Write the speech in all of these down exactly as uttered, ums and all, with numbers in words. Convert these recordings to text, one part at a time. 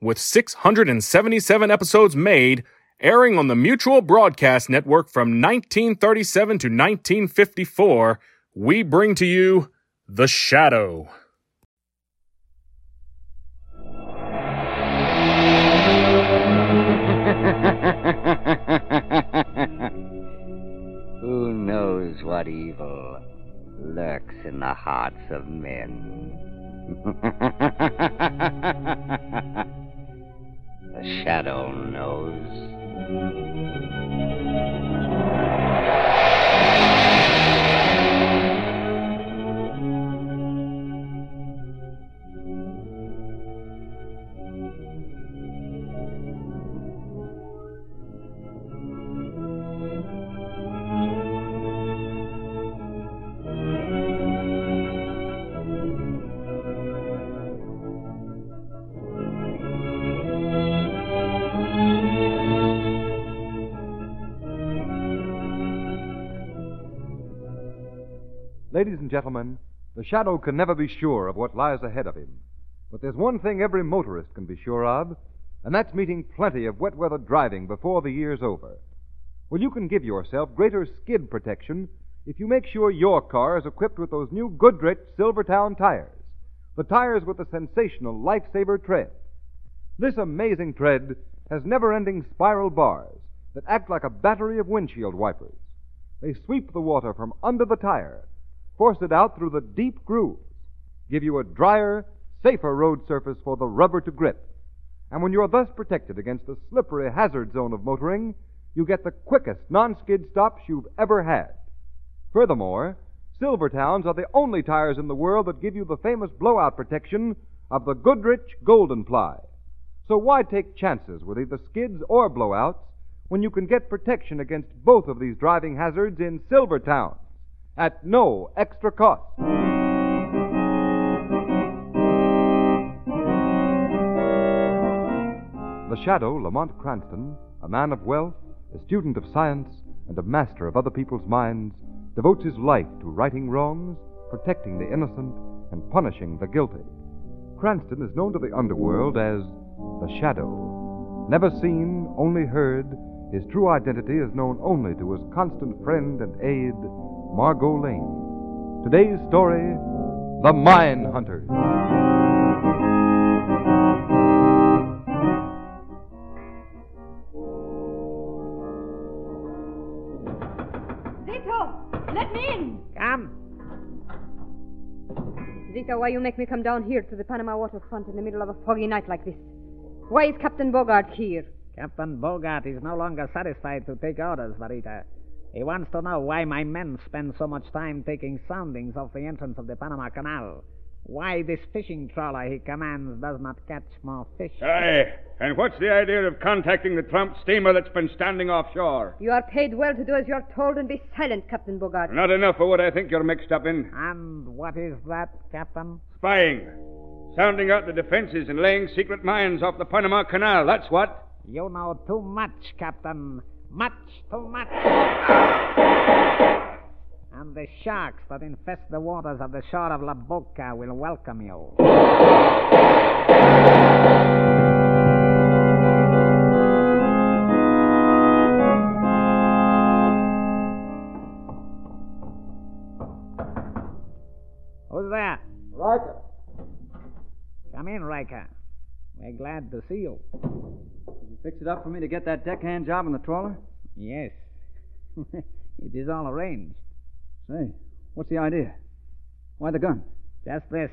with six hundred seventy-seven episodes made, airing on the Mutual Broadcast Network from nineteen thirty-seven to nineteen fifty-four, we bring to you The Shadow. Who knows what evil lurks in the hearts of men? The Shadow knows. Ladies and gentlemen, the Shadow can never be sure of what lies ahead of him. But there's one thing every motorist can be sure of, and that's meeting plenty of wet-weather driving before the year's over. Well, you can give yourself greater skid protection if you make sure your car is equipped with those new Goodrich Silvertown tires, the tires with the sensational Lifesaver tread. This amazing tread has never-ending spiral bars that act like a battery of windshield wipers. They sweep the water from under the tire, force it out through the deep grooves, give you a drier, safer road surface for the rubber to grip. And when you're thus protected against the slippery hazard zone of motoring, you get the quickest non-skid stops you've ever had. Furthermore, Silvertowns are the only tires in the world that give you the famous blowout protection of the Goodrich Golden Ply. So why take chances with either skids or blowouts when you can get protection against both of these driving hazards in Silvertown at no extra cost? The Shadow, Lamont Cranston, a man of wealth, a student of science, and a master of other people's minds, devotes his life to righting wrongs, protecting the innocent, and punishing the guilty. Cranston is known to the underworld as The Shadow. Never seen, only heard, his true identity is known only to his constant friend and aide, Margot Lane. Today's story, The Mine Hunter. Zito, let me in. Come. Zito, why you make me come down here to the Panama waterfront in the middle of a foggy night like this? Why is Captain Bogart here? Captain Bogart is no longer satisfied to take orders, Marita. He wants to know why my men spend so much time taking soundings of the entrance of the Panama Canal. Why this fishing trawler he commands does not catch more fish. Aye, and what's the idea of contacting the Trump steamer that's been standing offshore? You are paid well to do as you're told and be silent, Captain Bogart. Not enough for what I think you're mixed up in. And what is that, Captain? Spying. Sounding out the defenses and laying secret mines off the Panama Canal, that's what. You know too much, Captain. Much too much. And the sharks that infest the waters of the shore of La Boca will welcome you. Who's there? Riker. Come in, Riker. We're glad to see you. You fix it up for me to get that deckhand job on the trawler? Yes. It is all arranged. Say, what's the idea? Why the gun? Just this.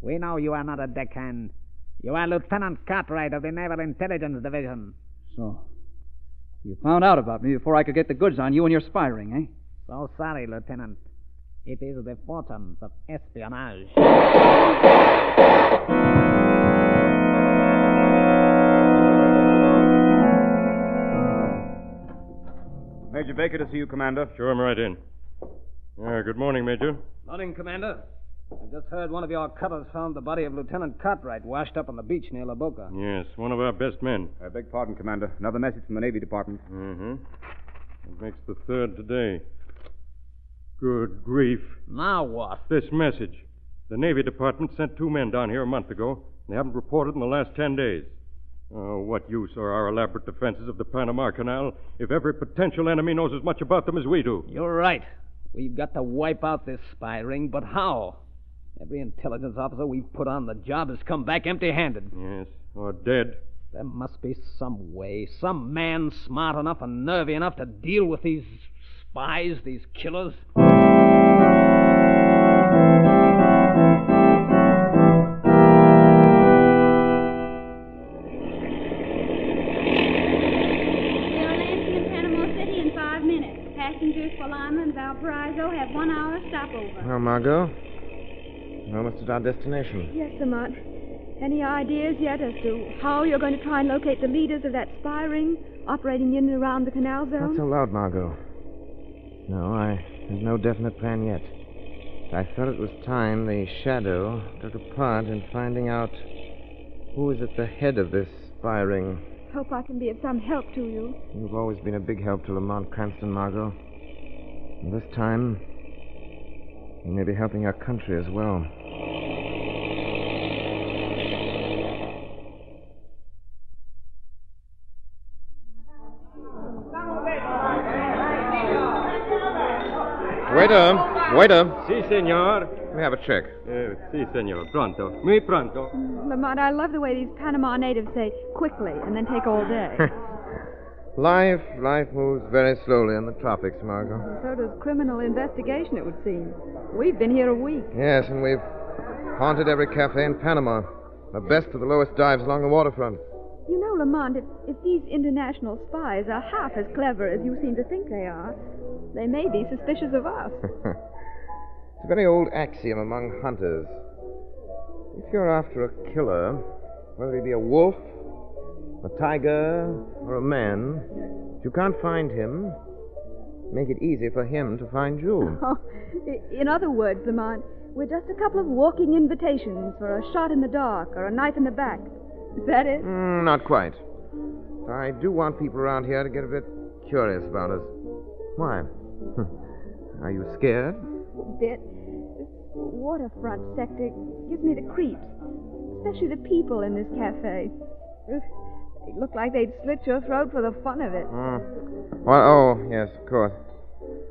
We know you are not a deckhand. You are Lieutenant Cartwright of the Naval Intelligence Division. So, you found out about me before I could get the goods on you and your spy ring, eh? So sorry, Lieutenant. It is the fortunes of espionage. Major Baker to see you, Commander. Sure, I'm right in. Yeah, good morning, Major. Morning, Commander. I just heard one of your cutters found the body of Lieutenant Cartwright washed up on the beach near La Boca. Yes, one of our best men. I beg pardon, Commander. Another message from the Navy Department. Mm-hmm. It makes the third today. Good grief. Now what? This message. The Navy Department sent two men down here a month ago. They haven't reported in the last ten days. Oh, what use are our elaborate defenses of the Panama Canal if every potential enemy knows as much about them as we do? You're right. We've got to wipe out this spy ring, but how? Every intelligence officer we've put on the job has come back empty-handed. Yes, or dead. There must be some way, some man smart enough and nervy enough to deal with these spies, these killers. Well, Margot, we're almost at our destination. Yes, Lamont. Any ideas yet as to how you're going to try and locate the leaders of that spy ring operating in and around the canal zone? Not so loud, Margot. No, I have no definite plan yet. I felt it was time the Shadow took a part in finding out who is at the head of this spy ring. Hope I can be of some help to you. You've always been a big help to Lamont Cranston, Margot. And this time, you may be helping our country as well. Waiter, waiter. Si, senor. We have a check. Uh, si, senor. Pronto. Muy pronto. Lamont, I love the way these Panama natives say quickly and then take all day. Life, life moves very slowly in the tropics, Margot. So does criminal investigation, it would seem. We've been here a week. Yes, and we've haunted every cafe in Panama. The best of the lowest dives along the waterfront. You know, Lamont, if, if these international spies are half as clever as you seem to think they are, they may be suspicious of us. It's a very old axiom among hunters. If you're after a killer, whether he be a wolf, a tiger, or a man, if you can't find him, make it easy for him to find you. Oh, in other words, Lamont, we're just a couple of walking invitations for a shot in the dark or a knife in the back. Is that it? Mm, not quite. I do want people around here to get a bit curious about us. Why? Are you scared? A bit. This waterfront sector gives me the creeps, especially the people in this cafe. Oof. It looked like they'd slit your throat for the fun of it. Mm. Well, oh, yes, of course.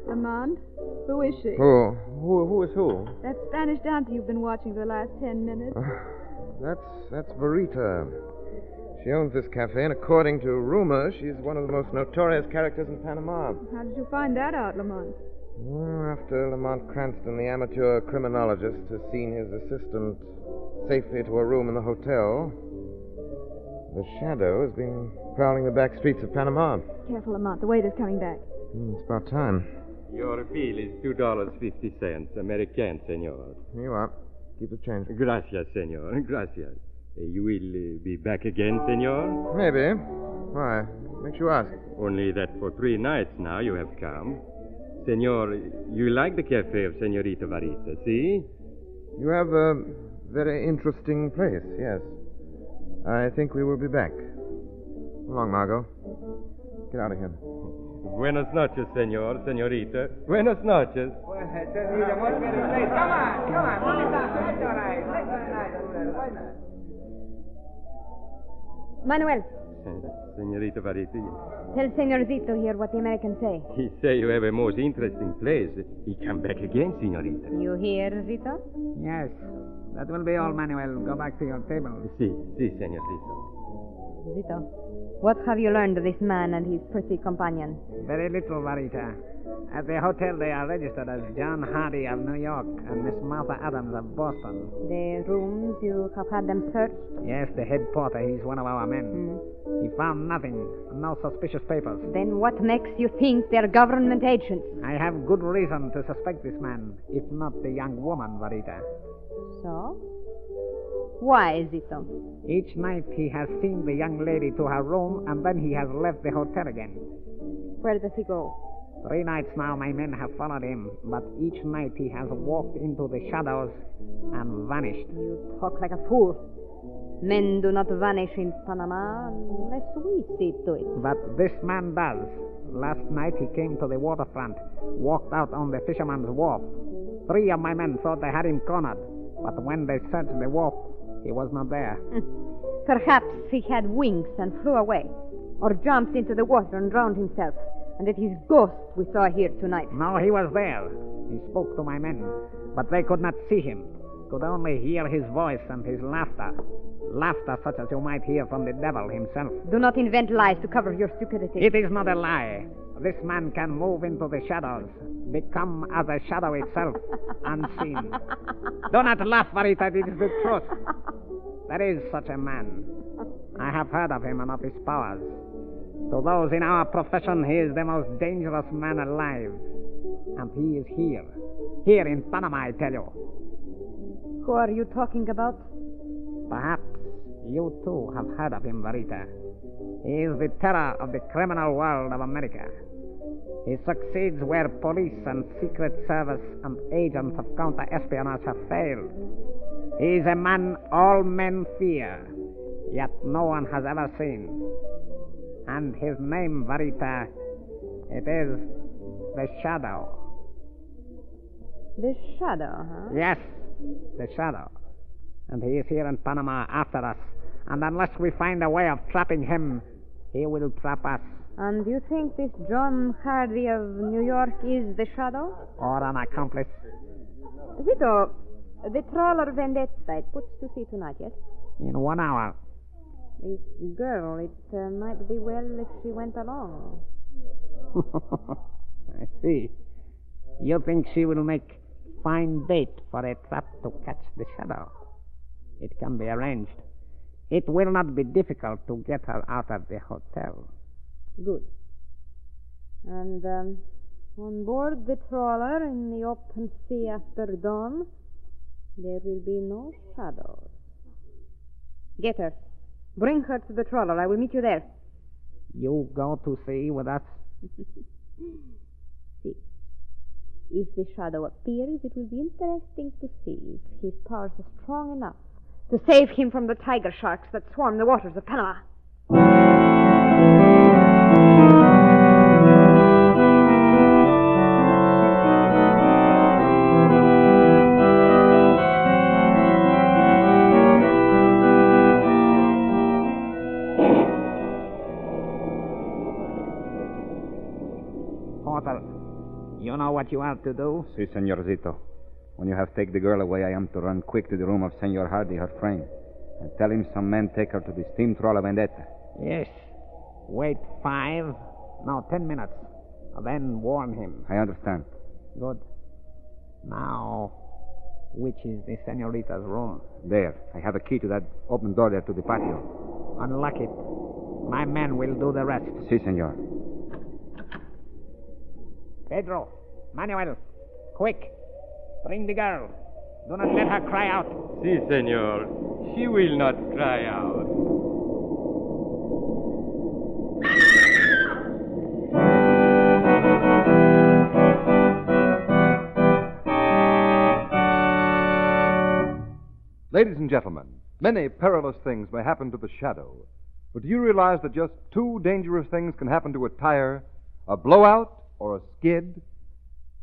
Lamont, who is she? Who? Who, who is who? That Spanish dancer you've been watching for the last ten minutes. Uh, that's, that's Burrita. She owns this cafe, and according to rumor, she's one of the most notorious characters in Panama. How did you find that out, Lamont? Well, after Lamont Cranston, the amateur criminologist, has seen his assistant safely to a room in the hotel, the Shadow has been prowling the back streets of Panama. Careful, Lamont. The waiter's coming back. Mm, it's about time. Your bill is two dollars and fifty cents, American, senor. Here you are. Keep the change. Gracias, senor. Gracias. You will uh, be back again, senor? Maybe. Why? Makes you ask. Only that for three nights now you have come. Senor, you like the cafe of Senorita Varita, see? You have a very interesting place, yes. I think we will be back. Come along, Margot. Get out of here. Buenas noches, senor, senorita. Buenas noches. Manuel. Senorita Variti. Tell Senorito here what the Americans say. He say you have a most interesting place. He come back again, senorita. You hear, Zito? Yes. That will be all, Manuel. Go back to your table. Si, si, Senor Zito. Zito, what have you learned of this man and his pretty companion? Very little, Varita. At the hotel, they are registered as John Hardy of New York and Miss Martha Adams of Boston. The rooms, you have had them searched? Yes, the head porter. He's one of our men. Mm. He found nothing, no suspicious papers. Then what makes you think they're government agents? I have good reason to suspect this man, if not the young woman, Varita. So? Why, Zito? Each night he has seen the young lady to her room, and then he has left the hotel again. Where does he go? Three nights now my men have followed him, but each night he has walked into the shadows and vanished. You talk like a fool. Men do not vanish in Panama unless we see to it. But this man does. Last night he came to the waterfront, walked out on the fisherman's wharf. Three of my men thought they had him cornered, but when they searched the wharf, he was not there. Perhaps he had wings and flew away, or jumped into the water and drowned himself, and it is his ghost we saw here tonight. No, he was there. He spoke to my men, but they could not see him, could only hear his voice and his laughter. Laughter such as you might hear from the devil himself. Do not invent lies to cover your stupidity. It is not a lie. This man can move into the shadows, become as a shadow itself, unseen. Do not laugh, Varita, it is the truth. There is such a man. I have heard of him and of his powers. To those in our profession, he is the most dangerous man alive. And he is here. Here in Panama, I tell you. Who are you talking about? Perhaps you too have heard of him, Varita. He is the terror of the criminal world of America. He succeeds where police and secret service and agents of counter-espionage have failed. He is a man all men fear, yet no one has ever seen. And his name, Varita, it is The Shadow. The Shadow, huh? Yes, The Shadow. And he is here in Panama after us. And unless we find a way of trapping him, he will trap us. And you think this John Hardy of New York is The Shadow? Or an accomplice. Zito, the trawler Vendetta, it puts to sea tonight, yes? In one hour. This girl, it uh, might be well if she went along. I see. You think she will make fine bait for a trap to catch The Shadow? It can be arranged. It will not be difficult to get her out of the hotel. Good. And um, on board the trawler in the open sea after dawn, there will be no shadows. Get her. Bring her to the trawler. I will meet you there. You go to sea with us? See. If the shadow appears, it will be interesting to see if his powers are strong enough to save him from the tiger sharks that swarm the waters of Panama. Porter, you know what you have to do? Si, Senor Zito. When you have taken the girl away, I am to run quick to the room of Senor Hardy, her friend, and tell him some men take her to the steam trawler Vendetta. Yes. Wait five, no, ten minutes. Then warn him. I understand. Good. Now, which is the senorita's room? There. I have a key to that open door there to the patio. Unlock it. My men will do the rest. Si, senor. Pedro, Manuel, quick. Bring the girl. Do not let her cry out. Si, senor. She will not cry out. Ladies and gentlemen, many perilous things may happen to the shadow. But do you realize that just two dangerous things can happen to a tire? A blowout or a skid?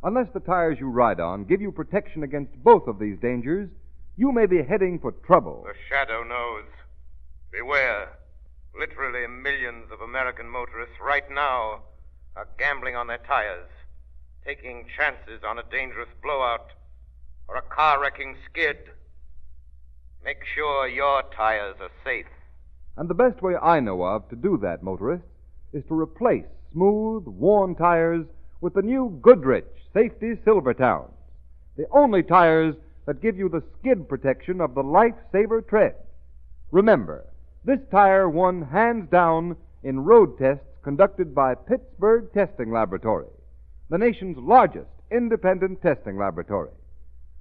Unless the tires you ride on give you protection against both of these dangers, you may be heading for trouble. The shadow knows. Beware. Literally millions of American motorists right now are gambling on their tires, taking chances on a dangerous blowout or a car-wrecking skid. Make sure your tires are safe. And the best way I know of to do that, motorists, is to replace smooth, worn tires with the new Goodrich Safety Silvertown, the only tires that give you the skid protection of the Lifesaver tread. Remember, this tire won hands down in road tests conducted by Pittsburgh Testing Laboratory, the nation's largest independent testing laboratory.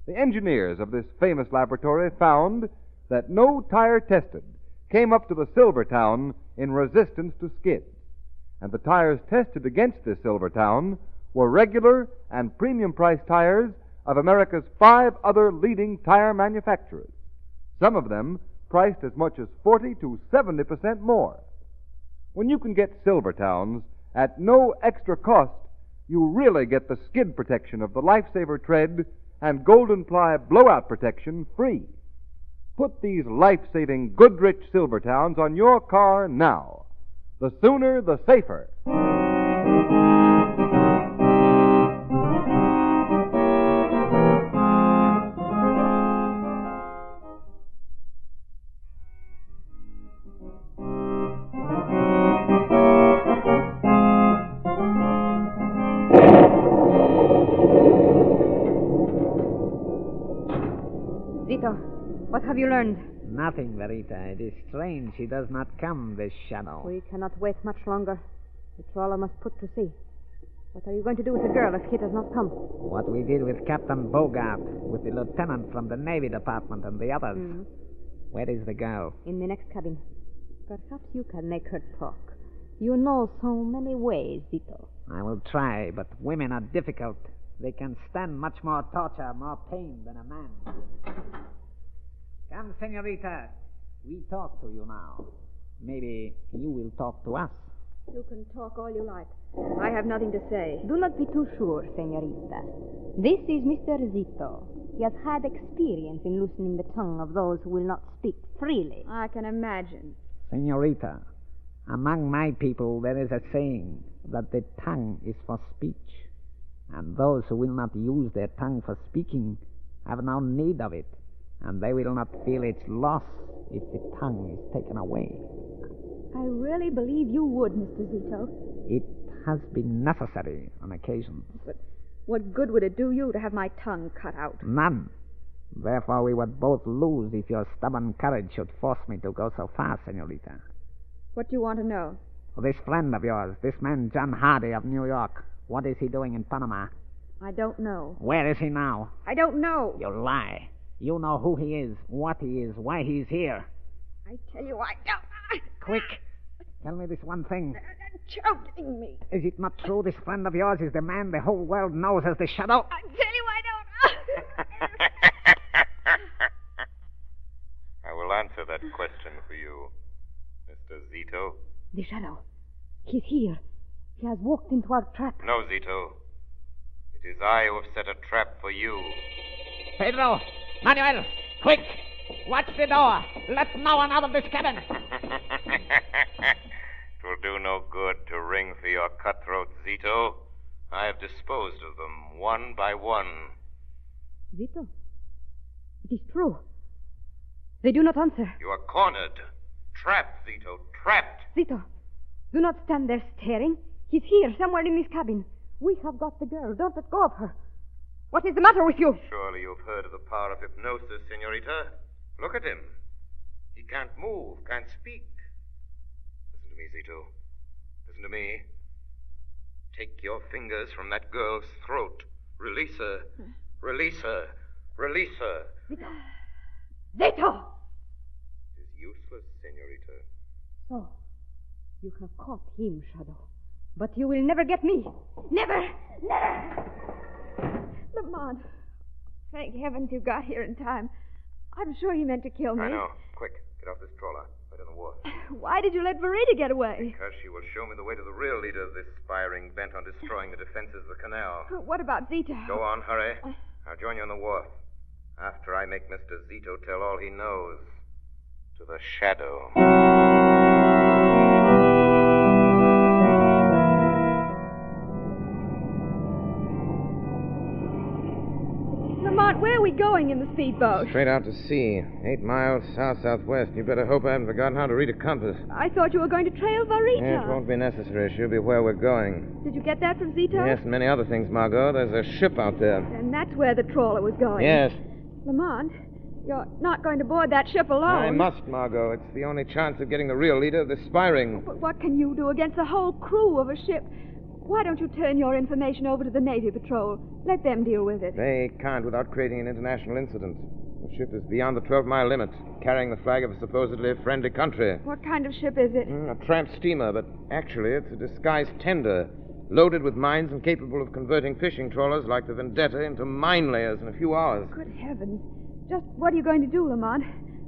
The engineers of this famous laboratory found that no tire tested came up to the Silvertown in resistance to skid, and the tires tested against this Silvertown were regular and premium-priced tires of America's five other leading tire manufacturers, some of them priced as much as forty to seventy percent more. When you can get Silvertowns at no extra cost, you really get the skid protection of the Lifesaver tread and Golden Ply blowout protection free. Put these life-saving Goodrich Silvertowns on your car now. The sooner, the safer. What have you learned? Nothing, Verita. It is strange she does not come, this Shadow. We cannot wait much longer. The trawler must put to sea. What are you going to do with the girl if she does not come? What we did with Captain Bogart, with the lieutenant from the Navy Department and the others. Mm. Where is the girl? In the next cabin. Perhaps you can make her talk. You know so many ways, Vito. I will try, but women are difficult. They can stand much more torture, more pain than a man. Come, senorita. We talk to you now. Maybe you will talk to us. You can talk all you like. I have nothing to say. Do not be too sure, senorita. This is Mister Zito. He has had experience in loosening the tongue of those who will not speak freely. I can imagine. Senorita, among my people there is a saying that the tongue is for speech, and those who will not use their tongue for speaking have no need of it. And they will not feel its loss if the tongue is taken away. I really believe you would, Mister Zito. It has been necessary on occasion. But what good would it do you to have my tongue cut out? None. Therefore, we would both lose if your stubborn courage should force me to go so far, senorita. What do you want to know? This friend of yours, this man John Hardy of New York, what is he doing in Panama? I don't know. Where is he now? I don't know. You lie. You know who he is, what he is, why he's here. I tell you, I don't. Quick, tell me this one thing. They're choking me. Is it not true this friend of yours is the man the whole world knows as the Shadow? I tell you, I don't. I will answer that question for you, Mister Zito. The Shadow. He's here. He has walked into our trap. No, Zito. It is I who have set a trap for you. Pedro! Manuel, quick! Watch the door. Let no one out of this cabin. It will do no good to ring for your cutthroat, Zito. I have disposed of them one by one. Zito, it is true. They do not answer. You are cornered. Trapped, Zito, trapped. Zito, do not stand there staring. He's here, somewhere in this cabin. We have got the girl. Don't let go of her. What is the matter with you? Surely you've heard of the power of hypnosis, senorita. Look at him. He can't move, can't speak. Listen to me, Zito. Listen to me. Take your fingers from that girl's throat. Release her. Release her. Release her. Zito. Zito! It is useless, senorita. So, you have caught him, Shadow. But you will never get me. Never! Never! Lamont, thank heavens you got here in time. I'm sure he meant to kill me. I know. Quick, get off this trawler. Right on the wharf. Why did you let Verita get away? Because she will show me the way to the real leader of this spiring bent on destroying the defenses of the canal. What about Zito? Go on, hurry. I'll join you on the wharf after I make Mister Zito tell all he knows to the Shadow. Where are we going in the speedboat? Straight out to sea. Eight miles south-southwest. You better hope I haven't forgotten how to read a compass. I thought you were going to trail Verita. Yeah, it won't be necessary. She'll be where we're going. Did you get that from Zito? Yes, and many other things, Margot. There's a ship out there. And that's where the trawler was going. Yes. Lamont, you're not going to board that ship alone. I must, Margot. It's the only chance of getting the real leader of this spiring. But what can you do against the whole crew of a ship? Why don't you turn your information over to the Navy Patrol? Let them deal with it. They can't without creating an international incident. The ship is beyond the twelve-mile limit, carrying the flag of a supposedly friendly country. What kind of ship is it? Mm, a tramp steamer, but actually it's a disguised tender. loaded with mines and capable of converting fishing trawlers like the Vendetta into mine layers in a few hours. Good heavens. Just what are you going to do, Lamont?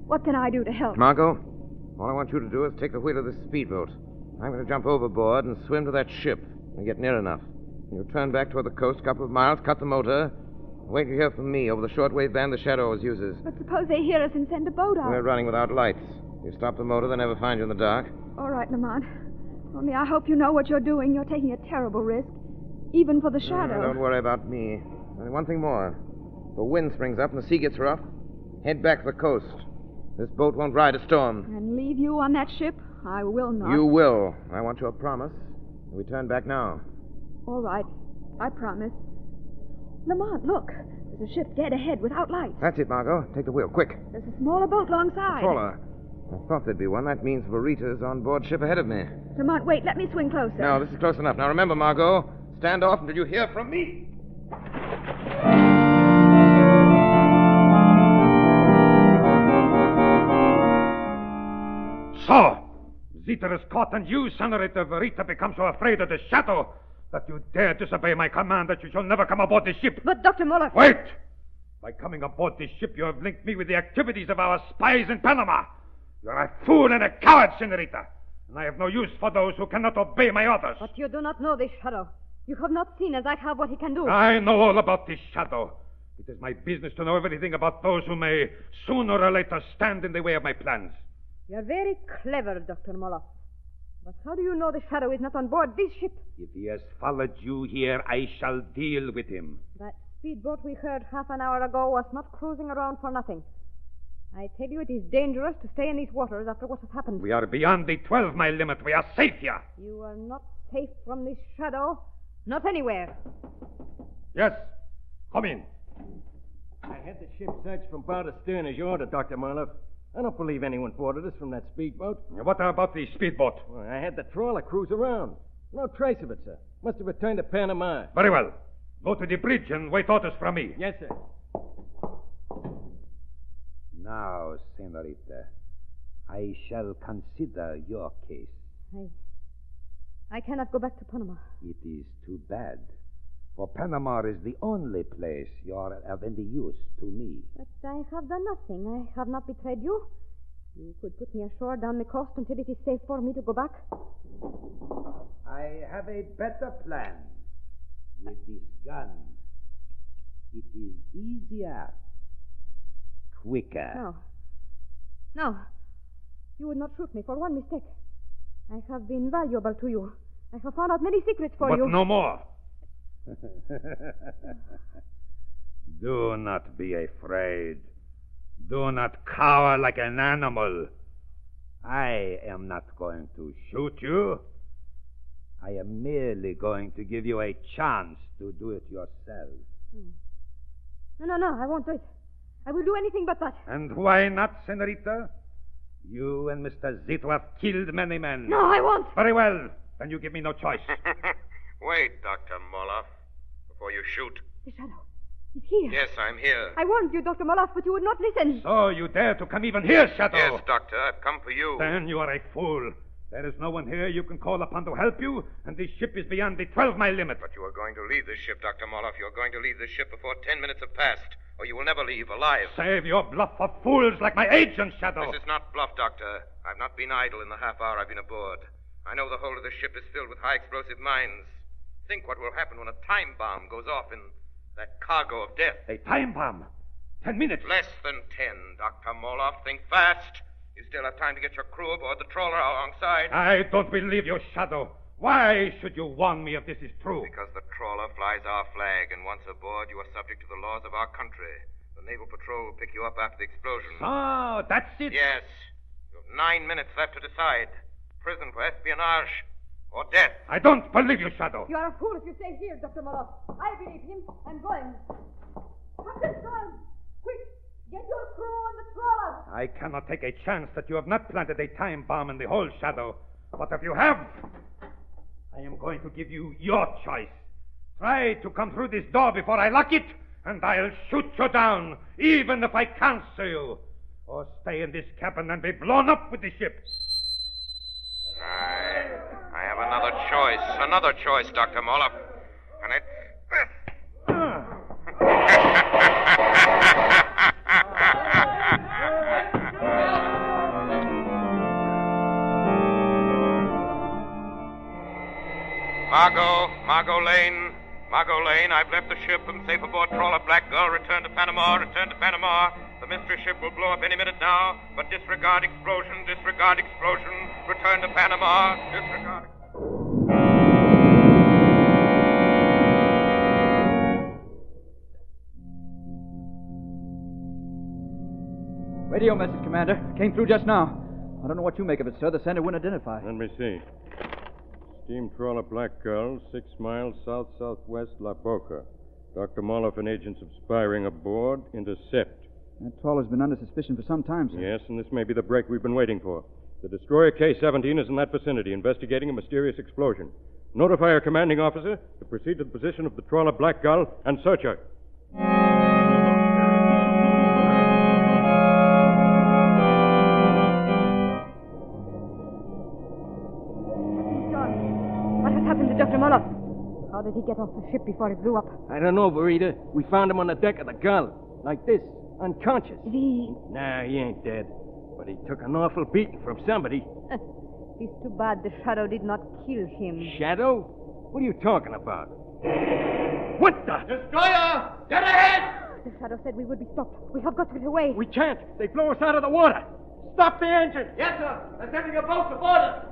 What can I do to help? Margot, all I want you to do is take the wheel of this speedboat. I'm going to jump overboard and swim to that ship and get near enough. You'll turn back toward the coast a couple of miles, cut the motor, and wait to hear from me over the shortwave band the Shadow always uses. But suppose they hear us and send a boat out? We're running without lights. You stop the motor, they'll never find you in the dark. All right, Lamont. Only I hope you know what you're doing. You're taking a terrible risk, even for the Shadow. No, don't worry about me. Only one thing more. The wind springs up and the sea gets rough. Head back to the coast. This boat won't ride a storm. And leave you on that ship? I will not. You will. I want your promise. We turn back now. All right. I promise. Lamont, look. There's a ship dead ahead without lights. That's it, Margot. Take the wheel, quick. There's a smaller boat alongside. Smaller. I thought there'd be one. That means Verita's on board ship ahead of me. Lamont, wait. Let me swing closer. No, this is close enough. Now, remember, Margot, stand off until you hear from me. So, Zeta is caught, and you, Senorita Verita, become so afraid of the Shadow that you dare disobey my command that you shall never come aboard this ship. But, Doctor Moloch... Wait! By coming aboard this ship, you have linked me with the activities of our spies in Panama. You are a fool and a coward, Senorita, and I have no use for those who cannot obey my orders. But you do not know this Shadow. You have not seen, as I have, what he can do. I know all about this Shadow. It is my business to know everything about those who may, sooner or later, stand in the way of my plans. You're very clever, Doctor Moloch. But how do you know the Shadow is not on board this ship? If he has followed you here, I shall deal with him. That speedboat we heard half an hour ago was not cruising around for nothing. I tell you, it is dangerous to stay in these waters after what has happened. We are beyond the twelve-mile limit. We are safe here. You are not safe from this Shadow. Not anywhere. Yes. Come in. I had the ship searched from bow to stern as you ordered, Doctor Moloch. I don't believe anyone boarded us from that speedboat. What about the speedboat? Well, I had the trawler cruise around. No trace of it, sir. Must have returned to Panama. Very well. Go to the bridge and wait orders from me. Yes, sir. Now, Senorita, I shall consider your case. I... I cannot go back to Panama. It is too bad. For Panama is the only place you are of any use to me. But I have done nothing. I have not betrayed you. You could put me ashore down the coast until it is safe for me to go back. I have a better plan. With this gun, it is easier, quicker. No. No. You would not shoot me for one mistake. I have been valuable to you. I have found out many secrets for but you. But no more. Do not be afraid. Do not cower like an animal. I am not going to shoot you. I am merely going to give you a chance to do it yourself. Hmm. No, no, no, I won't do it. I will do anything but that. And why not, Senorita? You and Mister Zito have killed many men. No, I won't. Very well. Then you give me no choice. Wait, Doctor Moloch, before you shoot. The Shadow is here. Yes, I'm here. I warned you, Doctor Moloch, but you would not listen. So you dare to come even here, Shadow? Yes, Doctor, I've come for you. Then you are a fool. There is no one here you can call upon to help you, and this ship is beyond the twelve-mile limit. But you are going to leave this ship, Doctor Moloch. You are going to leave this ship before ten minutes have passed, or you will never leave alive. Save your bluff for fools like my agent, Shadow. This is not bluff, Doctor. I've not been idle in the half hour I've been aboard. I know the whole of the ship is filled with high-explosive mines. Think what will happen when a time bomb goes off in that cargo of death. A time bomb? Ten minutes? Less than ten, Doctor Moloch. Think fast. You still have time to get your crew aboard the trawler alongside. I don't believe you, Shadow. Why should you warn me if this is true? Because the trawler flies our flag, and once aboard, you are subject to the laws of our country. The Naval Patrol will pick you up after the explosion. Oh, that's it? Yes. You have nine minutes left to decide. Prison for espionage... or death. I don't believe you, Shadow. You are a fool if you stay here, Doctor Moloch. I believe him. I'm going. Captain Storm, quick, get your crew on the trawler. I cannot take a chance that you have not planted a time bomb in the whole, Shadow. But if you have, I am going to give you your choice. Try to come through this door before I lock it, and I'll shoot you down, even if I can't see you. Or stay in this cabin and be blown up with the ship. I... I have an Another choice. Another choice, Doctor Moloch. And it... Margot, Margot Lane, Margot Lane, I've left the ship and safe aboard trawler Black Gull. Return to Panama, return to Panama. The mystery ship will blow up any minute now, but disregard explosion, disregard explosion. Return to Panama, disregard... Radio message, Commander. Came through just now. I don't know what you make of it, sir. The sender wouldn't identify. Let me see. Steam trawler Black Gull, six miles south-southwest La Boca. Doctor Moloch and agents of spying aboard intercept. That trawler's been under suspicion for some time, sir. Yes, and this may be the break we've been waiting for. The destroyer K seventeen is in that vicinity, investigating a mysterious explosion. Notify our commanding officer to proceed to the position of the trawler Black Gull and search her. How did he get off the ship before it blew up? I don't know, Verita. We found him on the deck of the Gull. Like this, unconscious. The... Nah, he ain't dead. But he took an awful beating from somebody. Uh, it's too bad the Shadow did not kill him. Shadow? What are you talking about? What the... Destroyer! Get ahead! The Shadow said we would be stopped. We have got to get away. We can't. They blow us out of the water. Stop the engine. Yes, sir. They're sending a boat to board us.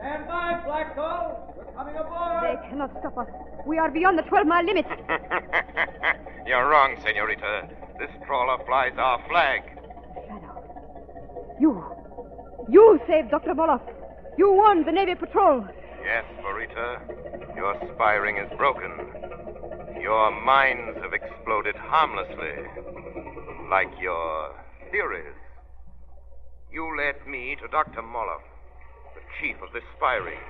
Stand by, Black Gull. Coming aboard! They cannot stop us. We are beyond the twelve-mile limit. You're wrong, Senorita. This trawler flies our flag. Shadow. You. You saved Doctor Moloch. You warned the Navy patrol. Yes, Morita. Your spy ring is broken. Your mines have exploded harmlessly. Like your theories. You led me to Doctor Moloch, the chief of this spy ring.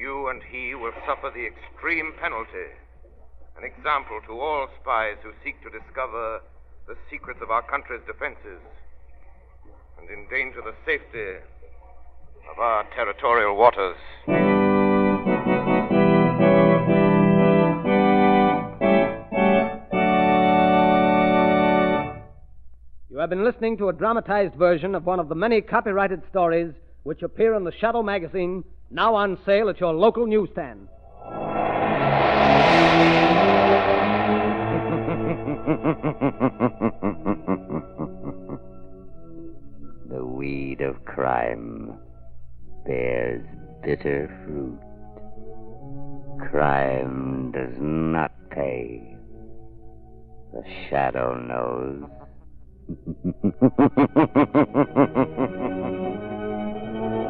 You and he will suffer the extreme penalty, an example to all spies who seek to discover the secrets of our country's defenses and endanger the safety of our territorial waters. You have been listening to a dramatized version of one of the many copyrighted stories which appear in the Shadow magazine, now on sale at your local newsstand. The weed of crime bears bitter fruit. Crime does not pay. The Shadow knows.